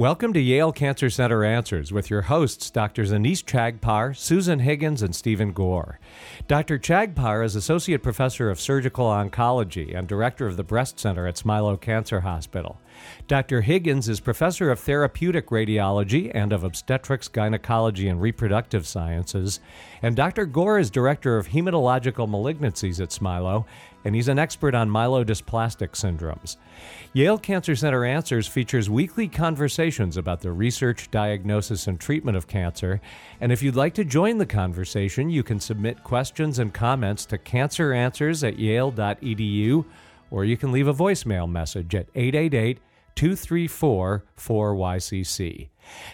Welcome to Yale Cancer Center Answers with your hosts, Drs. Anish Chagpar, Susan Higgins, and Stephen Gore. Dr. Chagpar is Associate Professor of Surgical Oncology and Director of the Breast Center at Smilow Cancer Hospital. Dr. Higgins is Professor of Therapeutic Radiology and of Obstetrics, Gynecology, and Reproductive Sciences. And Dr. Gore is Director of Hematological Malignancies at Smilow, and he's an expert on myelodysplastic syndromes. Yale Cancer Center Answers features weekly conversations about the research, diagnosis, and treatment of cancer. And if you'd like to join the conversation, you can submit questions and comments to canceranswers@yale.edu, or you can leave a voicemail message at 888-234-4YCC.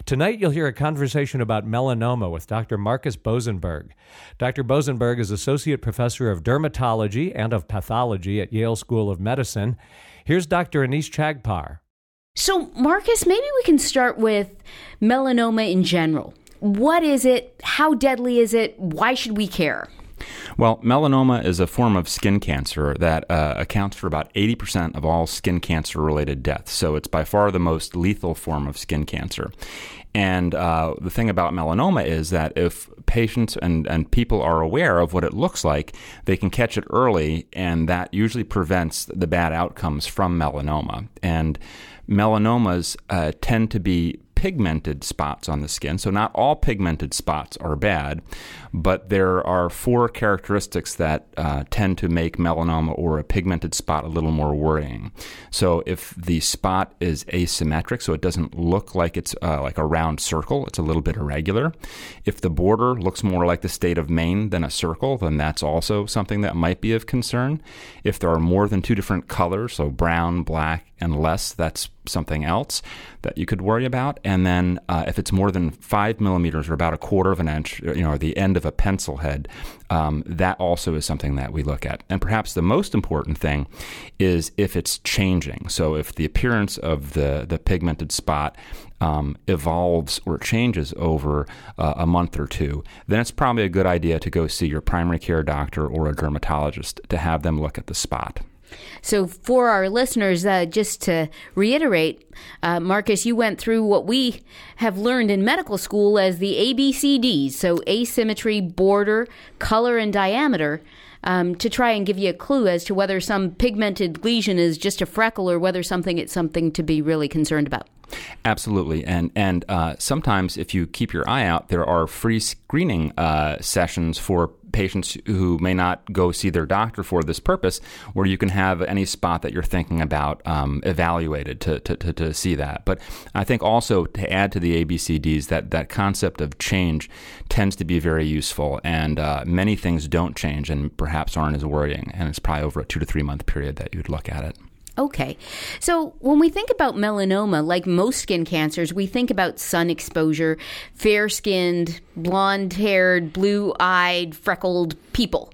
Tonight, you'll hear a conversation about melanoma with Dr. Marcus Bosenberg. Dr. Bosenberg is Associate Professor of Dermatology and of Pathology at Yale School of Medicine. Here's Dr. Anish Chagpar. So, Marcus, maybe we can start with melanoma in general. What is it? How deadly is it? Why should we care? Well, melanoma is a form of skin cancer that accounts for about 80% of all skin cancer-related deaths. So it's by far the most lethal form of skin cancer. And the thing about melanoma is that if patients and people are aware of what it looks like, they can catch it early, and that usually prevents the bad outcomes from melanoma. And melanomas tend to be pigmented spots on the skin. So not all pigmented spots are bad, but there are four characteristics that tend to make melanoma or a pigmented spot a little more worrying. So if the spot is asymmetric, so it doesn't look like it's like a round circle, it's a little bit irregular. If the border looks more like the state of Maine than a circle, then that's also something that might be of concern. If there are more than two different colors, so brown, black, and less, that's something else that you could worry about. And then if it's more than 5 millimeters or about a quarter of an inch, or the end of a pencil head, that also is something that we look at. And perhaps the most important thing is if it's changing. So if the appearance of the pigmented spot evolves or changes over a month or two, then it's probably a good idea to go see your primary care doctor or a dermatologist to have them look at the spot. So for our listeners, just to reiterate, Marcus, you went through what we have learned in medical school as the ABCDs, so asymmetry, border, color, and diameter, to try and give you a clue as to whether some pigmented lesion is just a freckle or whether it's something to be really concerned about. Absolutely. And sometimes if you keep your eye out, there are free screening sessions for patients who may not go see their doctor for this purpose, where you can have any spot that you're thinking about evaluated to see that. But I think also to add to the ABCDs, that concept of change tends to be very useful. And many things don't change and perhaps aren't as worrying. And it's probably over a 2 to 3 month period that you'd look at it. Okay. So when we think about melanoma, like most skin cancers, we think about sun exposure, fair-skinned, blonde-haired, blue-eyed, freckled people.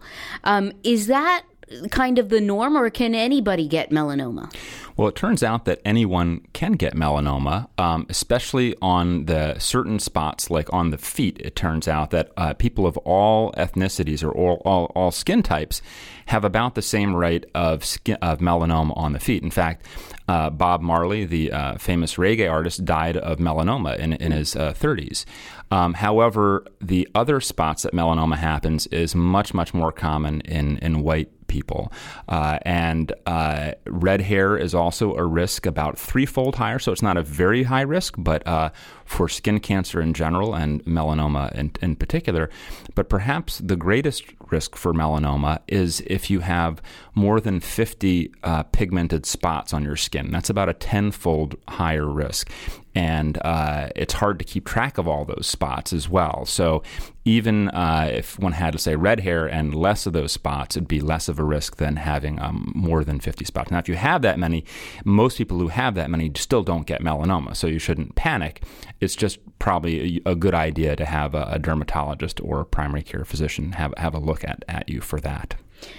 Is that kind of the norm, or can anybody get melanoma? Well, it turns out that anyone can get melanoma, especially on the certain spots, like on the feet. It turns out that people of all ethnicities or all skin types have about the same rate of melanoma on the feet. In fact, Bob Marley, the famous reggae artist, died of melanoma in his 30s. However, the other spots that melanoma happens is much, much more common in white people. And red hair is also a risk about threefold higher. So it's not a very high risk, but for skin cancer in general and melanoma in particular. But perhaps the greatest risk for melanoma is if you have more than 50 pigmented spots on your skin. That's about a 10-fold higher risk. And it's hard to keep track of all those spots as well. So even if one had, let's say, red hair and less of those spots, it'd be less of a risk than having more than 50 spots. Now, if you have that many, most people who have that many still don't get melanoma, so you shouldn't panic. It's just probably a good idea to have a dermatologist or a primary care physician have a look at you for that.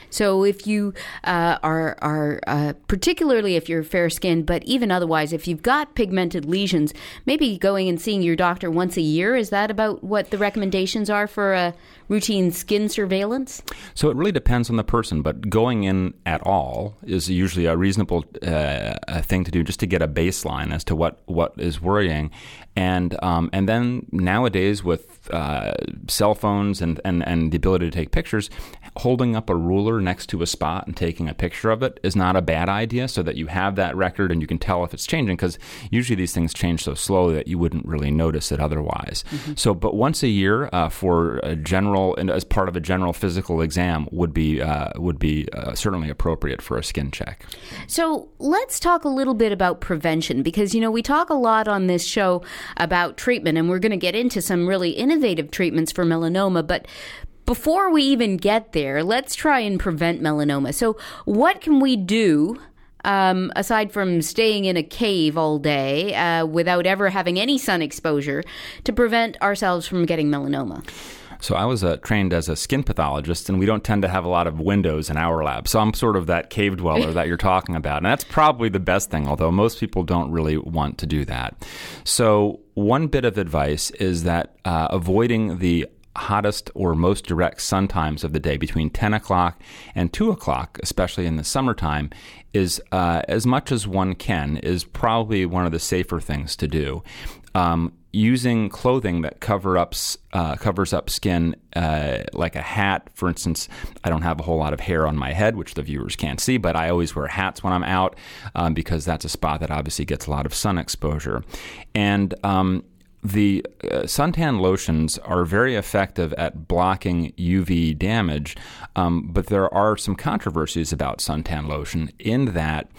So if you are particularly if you're fair-skinned, but even otherwise, if you've got pigmented lesions, maybe going and seeing your doctor once a year, is that about what the recommendations are for a routine skin surveillance? So it really depends on the person, but going in at all is usually a reasonable thing to do just to get a baseline as to what is worrying. And then nowadays with cell phones and the ability to take pictures, holding up a ruler next to a spot and taking a picture of it is not a bad idea, so that you have that record and you can tell if it's changing, because usually these things change so slowly that you wouldn't really notice it otherwise. Mm-hmm. So, but once a year for a general, and as part of a general physical exam would be certainly appropriate for a skin check. So let's talk a little bit about prevention, because, you know, we talk a lot on this show about treatment, and we're going to get into some really innovative treatments for melanoma, but before we even get there, let's try and prevent melanoma. So what can we do, aside from staying in a cave all day without ever having any sun exposure, to prevent ourselves from getting melanoma? So I was trained as a skin pathologist, and we don't tend to have a lot of windows in our lab. So I'm sort of that cave dweller that you're talking about. And that's probably the best thing, although most people don't really want to do that. So one bit of advice is that avoiding the hottest or most direct sun times of the day between 10 o'clock and 2 o'clock, especially in the summertime, is as much as one can, is probably one of the safer things to do. Using clothing that covers up skin, like a hat. For instance, I don't have a whole lot of hair on my head, which the viewers can't see, but I always wear hats when I'm out because that's a spot that obviously gets a lot of sun exposure. And the suntan lotions are very effective at blocking UV damage, but there are some controversies about suntan lotion in that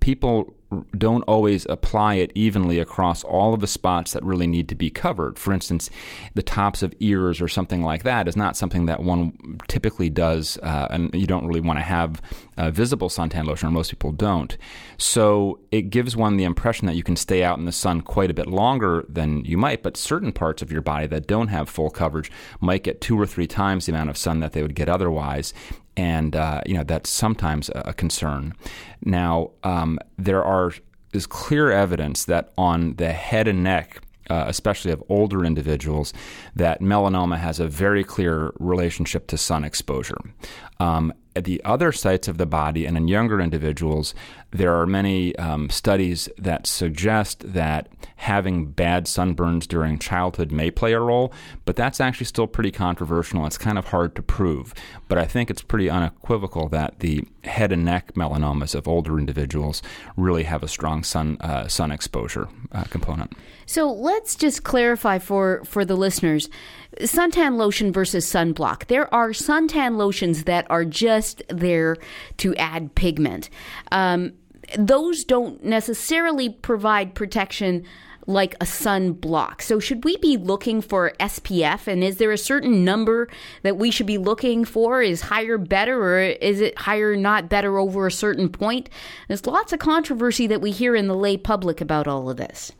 people don't always apply it evenly across all of the spots that really need to be covered. For instance, the tops of ears or something like that is not something that one typically does, and you don't really want to have visible suntan lotion, or most people don't. So it gives one the impression that you can stay out in the sun quite a bit longer than you might, but certain parts of your body that don't have full coverage might get 2 or 3 times the amount of sun that they would get otherwise. And, you know, that's sometimes a concern. Now, there is clear evidence that on the head and neck, especially of older individuals, that melanoma has a very clear relationship to sun exposure. At the other sites of the body and in younger individuals, there are many studies that suggest that having bad sunburns during childhood may play a role, but that's actually still pretty controversial. It's kind of hard to prove, but I think it's pretty unequivocal that the head and neck melanomas of older individuals really have a strong sun exposure component. So let's just clarify for the listeners, suntan lotion versus sunblock. There are suntan lotions that are just there to add pigment. Those don't necessarily provide protection like a sunblock. So should we be looking for SPF? And is there a certain number that we should be looking for? Is higher better, or is it higher not better over a certain point? There's lots of controversy that we hear in the lay public about all of this.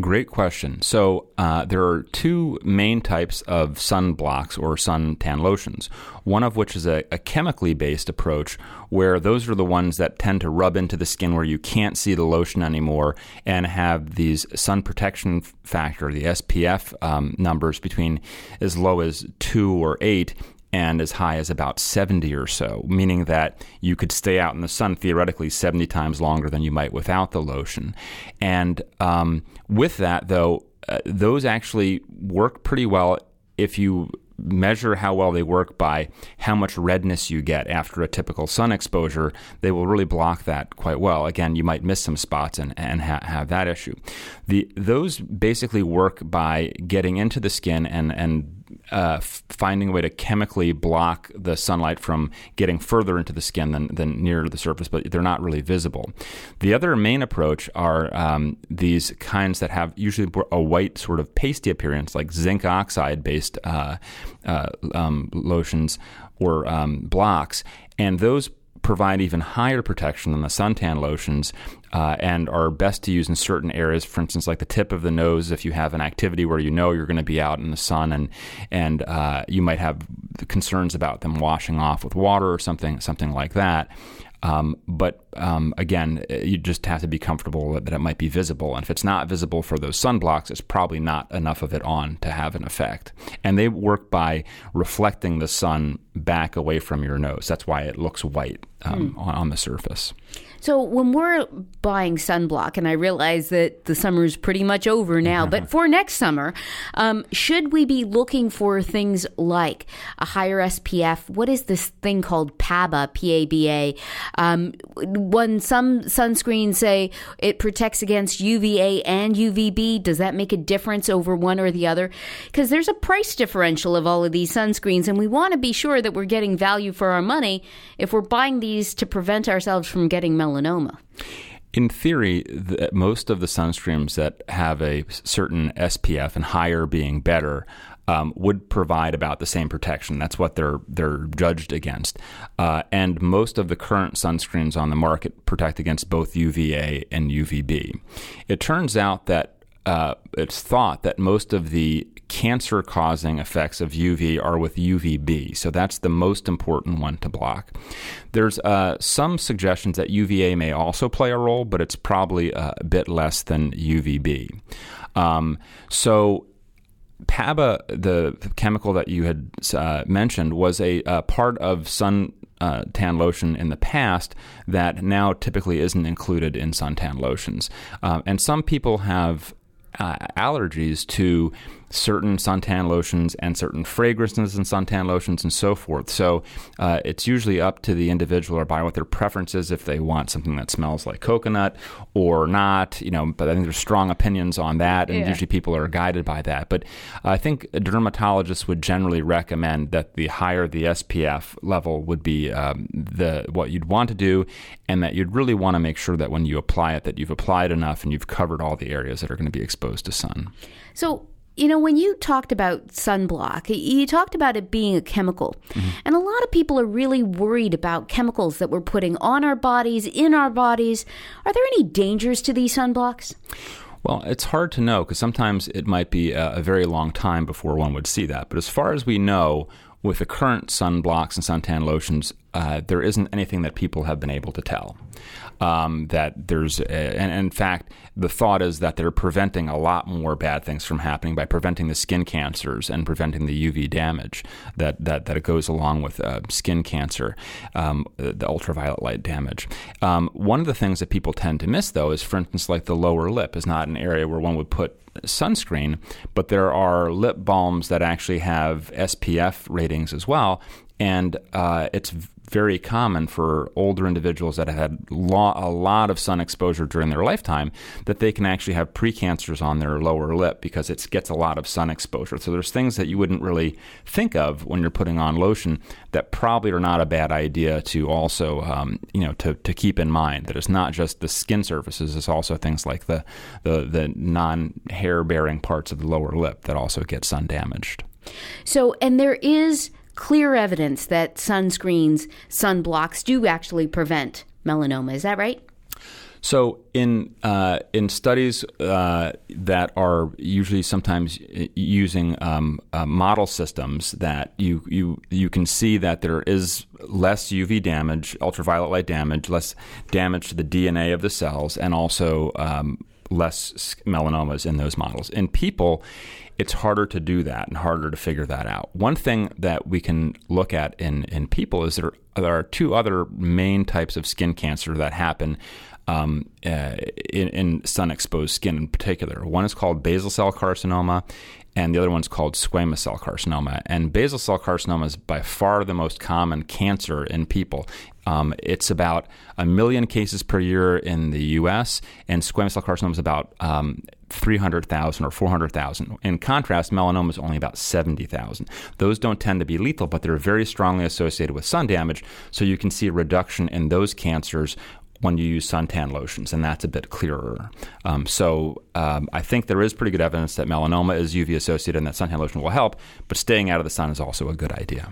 Great question. So there are 2 main types of sunblocks or suntan lotions, one of which is a chemically based approach, where those are the ones that tend to rub into the skin where you can't see the lotion anymore and have these sun protection factor, the SPF numbers between as low as 2 or 8 and as high as about 70 or so, meaning that you could stay out in the sun theoretically 70 times longer than you might without the lotion. And with that, though, those actually work pretty well if you measure how well they work by how much redness you get after a typical sun exposure. They will really block that quite well. Again, you might miss some spots and have that issue. Those basically work by getting into the skin and finding a way to chemically block the sunlight from getting further into the skin than nearer to the surface, but they're not really visible. The other main approach are these kinds that have usually a white sort of pasty appearance, like zinc oxide-based lotions or blocks, and those provide even higher protection than the suntan lotions and are best to use in certain areas, for instance, like the tip of the nose, if you have an activity where you know you're going to be out in the sun and you might have concerns about them washing off with water or something like that. But again, you just have to be comfortable that it might be visible. And if it's not visible for those sunblocks, it's probably not enough of it on to have an effect. And they work by reflecting the sun back away from your nose. That's why it looks white on the surface. So when we're buying sunblock, and I realize that the summer is pretty much over now, but for next summer, should we be looking for things like a higher SPF? What is this thing called PABA, P-A-B-A? When some sunscreens say it protects against UVA and UVB, does that make a difference over one or the other? Because there's a price differential of all of these sunscreens, and we want to be sure that we're getting value for our money if we're buying these to prevent ourselves from getting melanoma. In theory, most of the sunscreens that have a certain SPF and higher being better would provide about the same protection. That's what they're judged against. And most of the current sunscreens on the market protect against both UVA and UVB. It turns out that it's thought that most of the cancer-causing effects of UV are with UVB, so that's the most important one to block. There's some suggestions that UVA may also play a role, but it's probably a bit less than UVB. So PABA, the chemical that you had mentioned, was a part of suntan lotion in the past that now typically isn't included in suntan lotions. And some people have allergies to certain suntan lotions and certain fragrances in suntan lotions and so forth. So it's usually up to the individual or by what their preference is, if they want something that smells like coconut or not, but I think there's strong opinions on that, and usually people are guided by that. But I think dermatologists would generally recommend that the higher the SPF level would be what you'd want to do, and that you'd really want to make sure that when you apply it, that you've applied enough and you've covered all the areas that are going to be exposed to sun. So when you talked about sunblock, you talked about it being a chemical. Mm-hmm. And a lot of people are really worried about chemicals that we're putting on our bodies, in our bodies. Are there any dangers to these sunblocks? Well, it's hard to know, because sometimes it might be a very long time before one would see that. But as far as we know, with the current sunblocks and suntan lotions, there isn't anything that people have been able to tell. And in fact, the thought is that they're preventing a lot more bad things from happening by preventing the skin cancers and preventing the UV damage that goes along with skin cancer, the ultraviolet light damage. One of the things that people tend to miss, though, is, for instance, like the lower lip is not an area where one would put sunscreen, but there are lip balms that actually have SPF ratings as well. And it's very common for older individuals that have had a lot of sun exposure during their lifetime that they can actually have precancers on their lower lip because it gets a lot of sun exposure. So there's things that you wouldn't really think of when you're putting on lotion that probably are not a bad idea to also, to keep in mind, that it's not just the skin surfaces, it's also things like the non-hair-bearing parts of the lower lip that also get sun damaged. So, and there is clear evidence that sunscreens, sunblocks do actually prevent melanoma. Is that right? So in studies that are usually sometimes using model systems, that you can see that there is less UV damage, ultraviolet light damage, less damage to the DNA of the cells, and also less melanomas in those models. In people, it's harder to do that and harder to figure that out. One thing that we can look at in people is there are two other main types of skin cancer that happen in sun-exposed skin in particular. One is called basal cell carcinoma, and the other one's called squamous cell carcinoma. And basal cell carcinoma is by far the most common cancer in people. It's about 1 million cases per year in the U.S., and squamous cell carcinoma is about 300,000 or 400,000. In contrast, melanoma is only about 70,000. Those don't tend to be lethal, but they're very strongly associated with sun damage, so you can see a reduction in those cancers when you use suntan lotions, and that's a bit clearer. So I think there is pretty good evidence that melanoma is UV-associated and that suntan lotion will help, but staying out of the sun is also a good idea.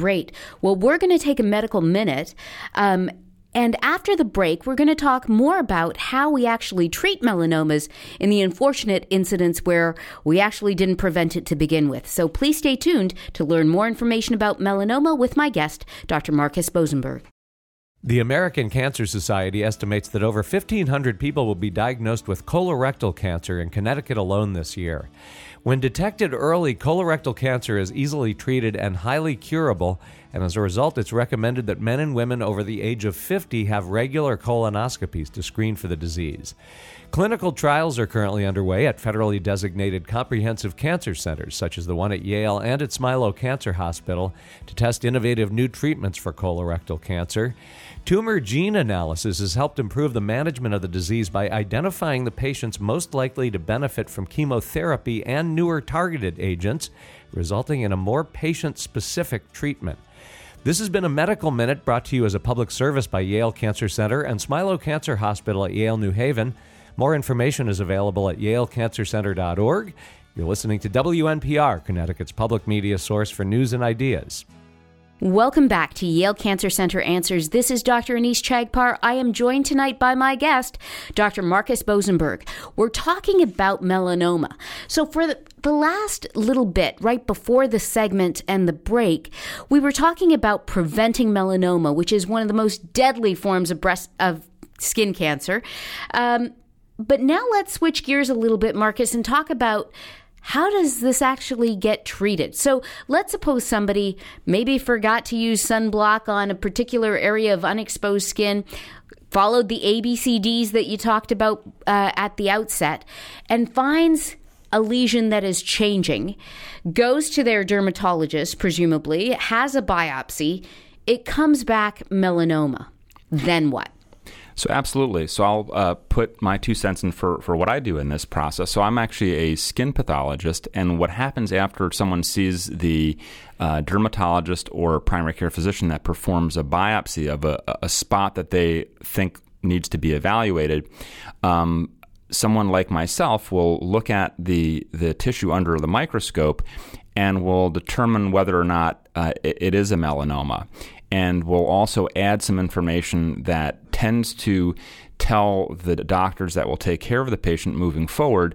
Great. Well, we're going to take a medical minute. And after the break, we're going to talk more about how we actually treat melanomas in the unfortunate incidents where we actually didn't prevent it to begin with. So please stay tuned to learn more information about melanoma with my guest, Dr. Marcus Bosenberg. The American Cancer Society estimates that over 1,500 people will be diagnosed with colorectal cancer in Connecticut alone this year. When detected early, colorectal cancer is easily treated and highly curable, and as a result, it's recommended that men and women over the age of 50 have regular colonoscopies to screen for the disease. Clinical trials are currently underway at federally designated comprehensive cancer centers, such as the one at Yale and at Smilow Cancer Hospital, to test innovative new treatments for colorectal cancer. Tumor gene analysis has helped improve the management of the disease by identifying the patients most likely to benefit from chemotherapy and newer targeted agents, resulting in a more patient-specific treatment. This has been a Medical Minute brought to you as a public service by Yale Cancer Center and Smilow Cancer Hospital at Yale, New Haven. More information is available at YaleCancerCenter.org. You're listening to WNPR, Connecticut's public media source for news and ideas. Welcome back to Yale Cancer Center Answers. This is Dr. Anish Chagpar. I am joined tonight by my guest, Dr. Marcus Bosenberg. We're talking about melanoma. So for the last little bit, right before the segment and the break, we were talking about preventing melanoma, which is one of the most deadly forms of skin cancer. But now let's switch gears a little bit, Marcus, and talk about how does this actually get treated. So let's suppose somebody maybe forgot to use sunblock on a particular area of unexposed skin, followed the ABCDs that you talked about at the outset, and finds a lesion that is changing, goes to their dermatologist, presumably, has a biopsy, it comes back melanoma. Then what? So absolutely. So I'll put my 2 cents in for what I do in this process. So I'm actually a skin pathologist, and what happens after someone sees the dermatologist or primary care physician that performs a biopsy of a spot that they think needs to be evaluated, someone like myself will look at the tissue under the microscope and will determine whether or not it is a melanoma. And we'll also add some information that tends to tell the doctors that will take care of the patient moving forward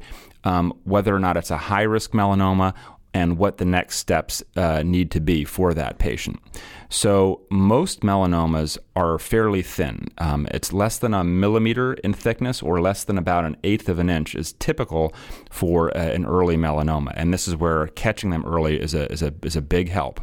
whether or not it's a high-risk melanoma and what the next steps need to be for that patient. So most melanomas are fairly thin. It's less than a millimeter in thickness, or less than about an eighth of an inch is typical for an early melanoma. And this is where catching them early is a big help.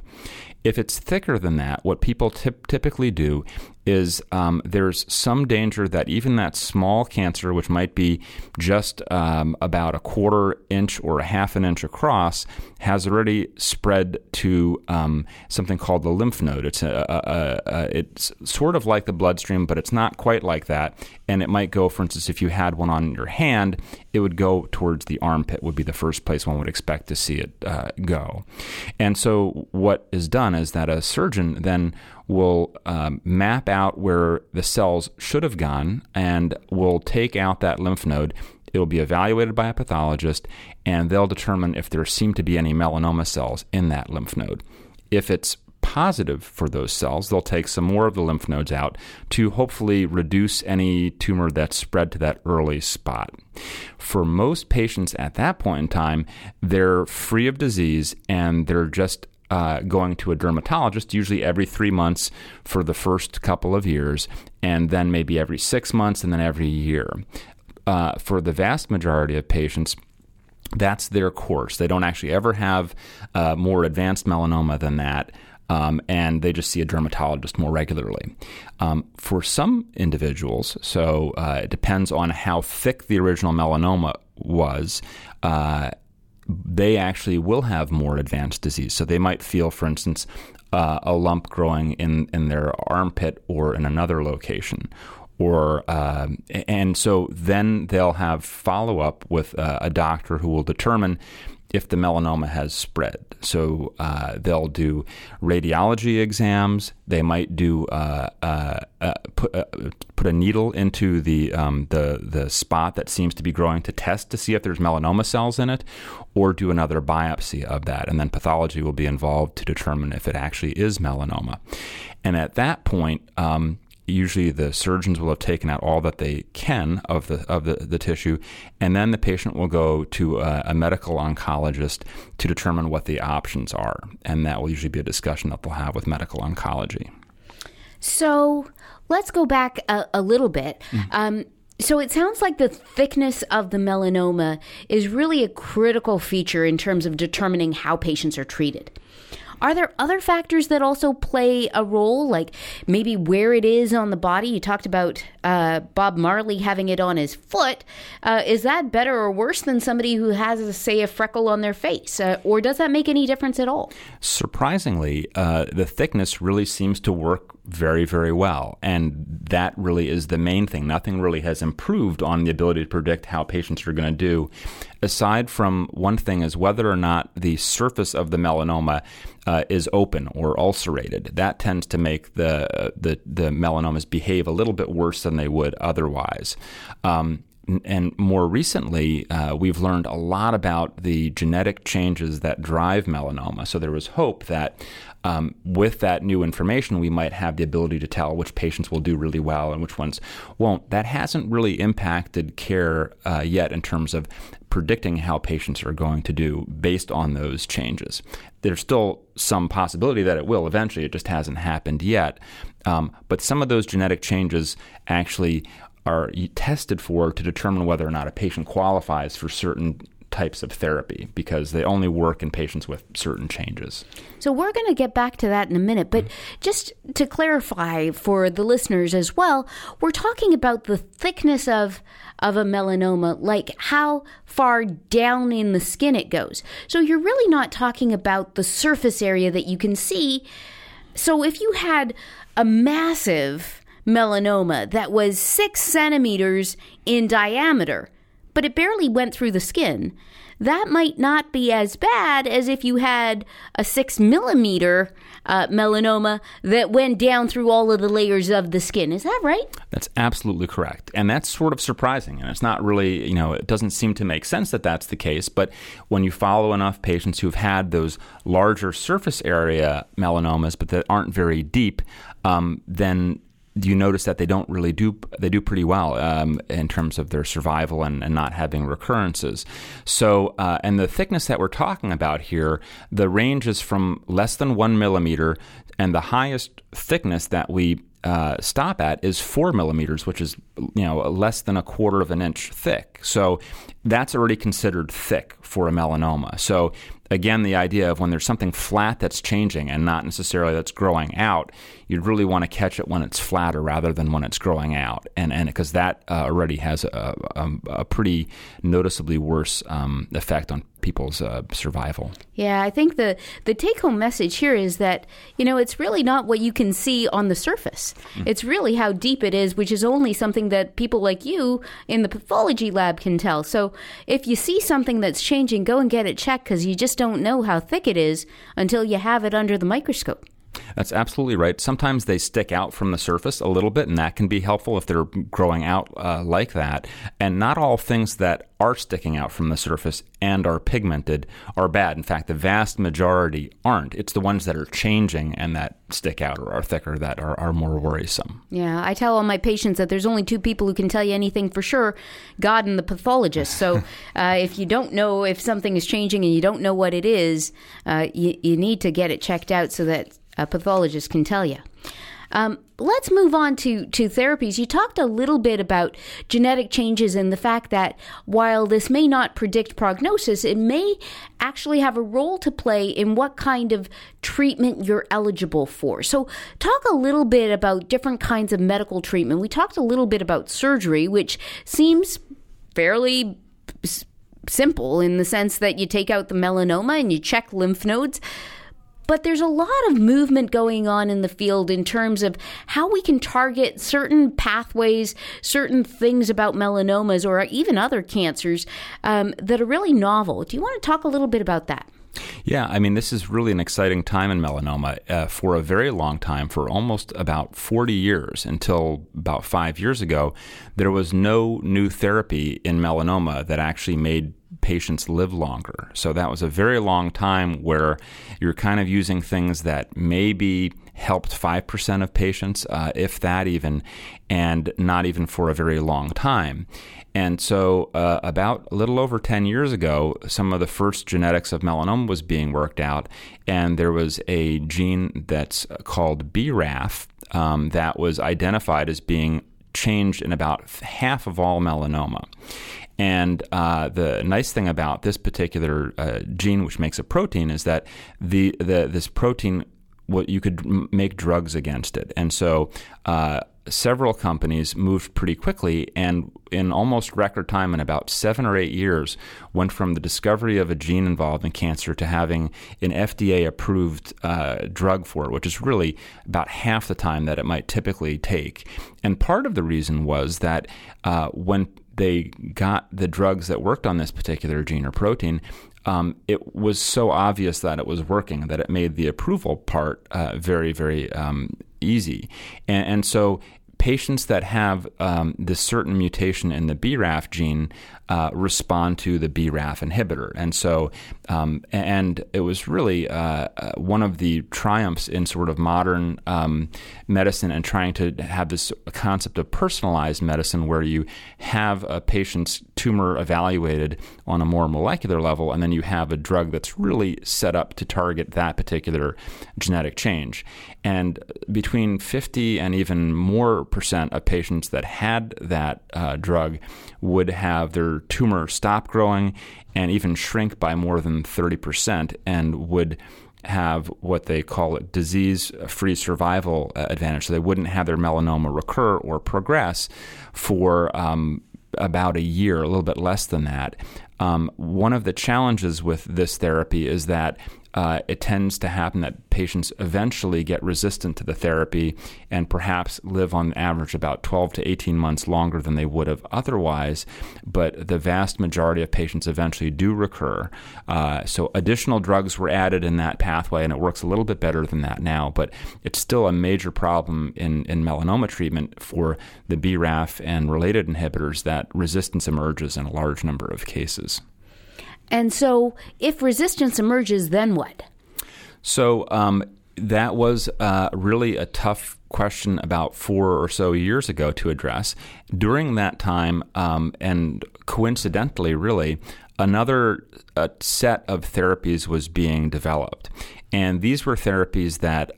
If it's thicker than that, what people typically do is there's some danger that even that small cancer, which might be just about a quarter inch or a half an inch across, has already spread to something called the lymph node. It's sort of like the bloodstream, but it's not quite like that. And it might go, for instance, if you had one on your hand, it would go towards the armpit, would be the first place one would expect to see it go. And so what is done is that a surgeon then will map out where the cells should have gone and will take out that lymph node. It'll be evaluated by a pathologist, and they'll determine if there seem to be any melanoma cells in that lymph node. If it's positive for those cells, they'll take some more of the lymph nodes out to hopefully reduce any tumor that's spread to that early spot. For most patients at that point in time, they're free of disease, and they're just going to a dermatologist usually every 3 months for the first couple of years, and then maybe every 6 months, and then every year. For the vast majority of patients, that's their course. They don't actually ever have more advanced melanoma than that. And they just see a dermatologist more regularly. For some individuals, so it depends on how thick the original melanoma was, they actually will have more advanced disease. So they might feel, for instance, a lump growing in their armpit or in another location. And so then they'll have follow-up with a doctor who will determine if the melanoma has spread. So they'll do radiology exams. They might do put a needle into the spot that seems to be growing to test to see if there's melanoma cells in it, or do another biopsy of that. And then pathology will be involved to determine if it actually is melanoma. And at that point, usually the surgeons will have taken out all that they can of the tissue, and then the patient will go to a medical oncologist to determine what the options are. And that will usually be a discussion that they'll have with medical oncology. So let's go back a little bit. Mm-hmm. So it sounds like the thickness of the melanoma is really a critical feature in terms of determining how patients are treated. Are there other factors that also play a role, like maybe where it is on the body? You talked about Bob Marley having it on his foot. Is that better or worse than somebody who has, say, a freckle on their face? Or does that make any difference at all? Surprisingly, the thickness really seems to work very, very well. And that really is the main thing. Nothing really has improved on the ability to predict how patients are going to do, aside from one thing is whether or not the surface of the melanoma is open or ulcerated. That tends to make the melanomas behave a little bit worse than they would otherwise. And more recently, we've learned a lot about the genetic changes that drive melanoma. So there was hope that with that new information, we might have the ability to tell which patients will do really well and which ones won't. That hasn't really impacted care yet in terms of predicting how patients are going to do based on those changes. There's still some possibility that it will eventually. It just hasn't happened yet. But some of those genetic changes actually are tested for to determine whether or not a patient qualifies for certain types of therapy, because they only work in patients with certain changes. So we're going to get back to that in a minute, but mm-hmm. just to clarify for the listeners as well, we're talking about the thickness of a melanoma, like how far down in the skin it goes. So you're really not talking about the surface area that you can see. So if you had a massive melanoma that was 6 centimeters in diameter, but it barely went through the skin, that might not be as bad as if you had a 6 millimeter melanoma that went down through all of the layers of the skin. Is that right? That's absolutely correct. And that's sort of surprising. And it's not really, it doesn't seem to make sense that that's the case. But when you follow enough patients who've had those larger surface area melanomas, but that aren't very deep, then you notice that they do pretty well in terms of their survival and not having recurrences. So, and the thickness that we're talking about here, the range is from less than 1 millimeter, and the highest thickness that we stop at is 4 millimeters, which is less than a quarter of an inch thick. So that's already considered thick for a melanoma. So again, the idea of when there's something flat that's changing and not necessarily that's growing out, you'd really want to catch it when it's flatter rather than when it's growing out, and because that already has a pretty noticeably worse effect on people's survival. Yeah, I think the take-home message here is that, it's really not what you can see on the surface. Mm-hmm. It's really how deep it is, which is only something that people like you in the pathology lab can tell. So if you see something that's changing, go and get it checked, because you just don't know how thick it is until you have it under the microscope. That's absolutely right. Sometimes they stick out from the surface a little bit, and that can be helpful if they're growing out like that. And not all things that are sticking out from the surface and are pigmented are bad. In fact, the vast majority aren't. It's the ones that are changing and that stick out or are thicker that are more worrisome. Yeah, I tell all my patients that there's only two people who can tell you anything for sure, God and the pathologist. So if you don't know if something is changing and you don't know what it is, you need to get it checked out so that a pathologist can tell you. Let's move on to therapies. You talked a little bit about genetic changes and the fact that while this may not predict prognosis, it may actually have a role to play in what kind of treatment you're eligible for. So talk a little bit about different kinds of medical treatment. We talked a little bit about surgery, which seems fairly simple in the sense that you take out the melanoma and you check lymph nodes. But there's a lot of movement going on in the field in terms of how we can target certain pathways, certain things about melanomas or even other cancers that are really novel. Do you want to talk a little bit about that? Yeah, I mean, this is really an exciting time in melanoma. For a very long time, for almost about 40 years, until about 5 years ago, there was no new therapy in melanoma that actually made patients live longer. So that was a very long time where you're kind of using things that maybe helped 5% of patients, if that even, and not even for a very long time. And so about a little over 10 years ago, some of the first genetics of melanoma was being worked out, and there was a gene that's called BRAF that was identified as being changed in about half of all melanoma. And the nice thing about this particular gene, which makes a protein, is that this protein, you could make drugs against it. And so several companies moved pretty quickly, and in almost record time, in about 7 or 8 years, went from the discovery of a gene involved in cancer to having an FDA-approved drug for it, which is really about half the time that it might typically take. And part of the reason was that when they got the drugs that worked on this particular gene or protein, it was so obvious that it was working that it made the approval part very, very easy. And so patients that have this certain mutation in the BRAF gene respond to the BRAF inhibitor. And so, and it was really one of the triumphs in sort of modern medicine and trying to have this concept of personalized medicine, where you have a patient's tumor evaluated on a more molecular level, and then you have a drug that's really set up to target that particular genetic change. And between 50 and even more percent of patients that had that drug would have their tumor stop growing and even shrink by more than 30%, and would have what they call disease-free survival advantage. So they wouldn't have their melanoma recur or progress for about a year, a little bit less than that. One of the challenges with this therapy is that it tends to happen that patients eventually get resistant to the therapy and perhaps live on average about 12 to 18 months longer than they would have otherwise, but the vast majority of patients eventually do recur. So additional drugs were added in that pathway, and it works a little bit better than that now, but it's still a major problem in melanoma treatment for the BRAF and related inhibitors that resistance emerges in a large number of cases. And so if resistance emerges, then what? So that was really a tough question about 4 or so years ago to address. During that time, and coincidentally, really, another set of therapies was being developed. And these were therapies that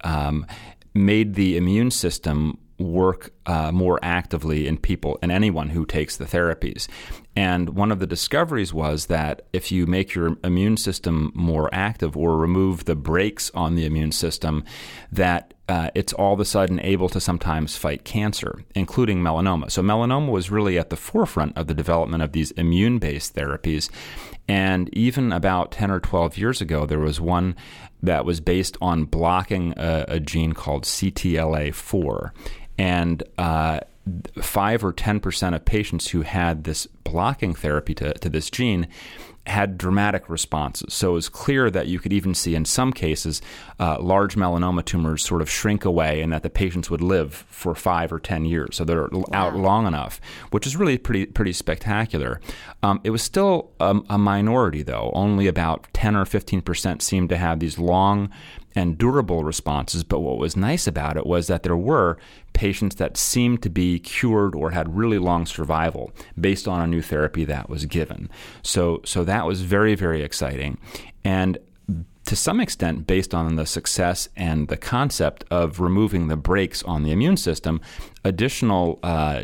made the immune system work more actively in people and anyone who takes the therapies. And one of the discoveries was that if you make your immune system more active or remove the brakes on the immune system, that it's all of a sudden able to sometimes fight cancer, including melanoma. So melanoma was really at the forefront of the development of these immune-based therapies. And even about 10 or 12 years ago, there was one that was based on blocking a gene called CTLA-4. And 5 or 10% of patients who had this blocking therapy to this gene had dramatic responses. So it was clear that you could even see in some cases large melanoma tumors sort of shrink away, and that the patients would live for 5 or 10 years. So they're out long enough, which is really pretty spectacular. It was still a minority, though. Only about 10 or 15% seemed to have these long and durable responses. But what was nice about it was that there were patients that seemed to be cured or had really long survival based on a new therapy that was given. So that was very, very exciting. And to some extent, based on the success and the concept of removing the brakes on the immune system, additional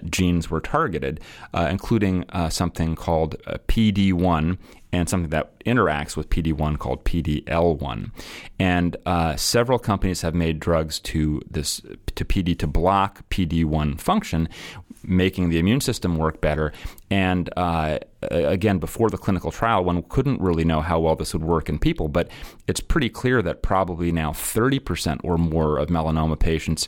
genes were targeted, including something called PD-1 and something that interacts with PD-1 called PD-L1. And several companies have made drugs to block PD-1 function, making the immune system work better. And again, before the clinical trial, one couldn't really know how well this would work in people, but it's pretty clear that probably now 30% or more of melanoma patients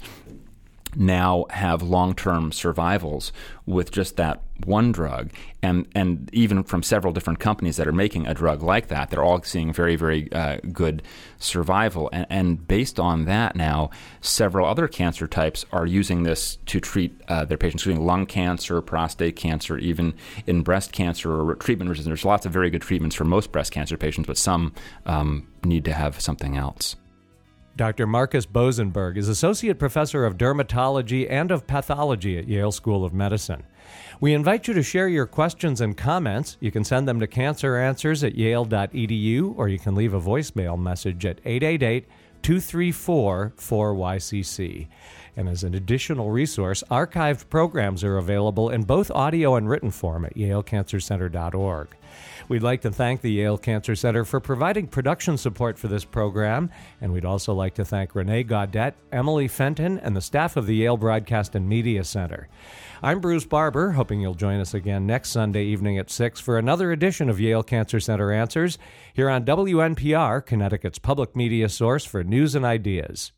now have long-term survivals with just that one drug, and even from several different companies that are making a drug like that, they're all seeing very, very good survival. And based on that now, several other cancer types are using this to treat their patients, including lung cancer, prostate cancer, even in breast cancer or treatment-resistant. There's lots of very good treatments for most breast cancer patients, but some need to have something else. Dr. Marcus Bosenberg is Associate Professor of Dermatology and of Pathology at Yale School of Medicine. We invite you to share your questions and comments. You can send them to canceranswers@yale.edu, or you can leave a voicemail message at 888-234-4YCC. And as an additional resource, archived programs are available in both audio and written form at YaleCancerCenter.org. We'd like to thank the Yale Cancer Center for providing production support for this program, and we'd also like to thank Renee Gaudette, Emily Fenton, and the staff of the Yale Broadcast and Media Center. I'm Bruce Barber, hoping you'll join us again next Sunday evening at 6 for another edition of Yale Cancer Center Answers, here on WNPR, Connecticut's public media source for news and ideas.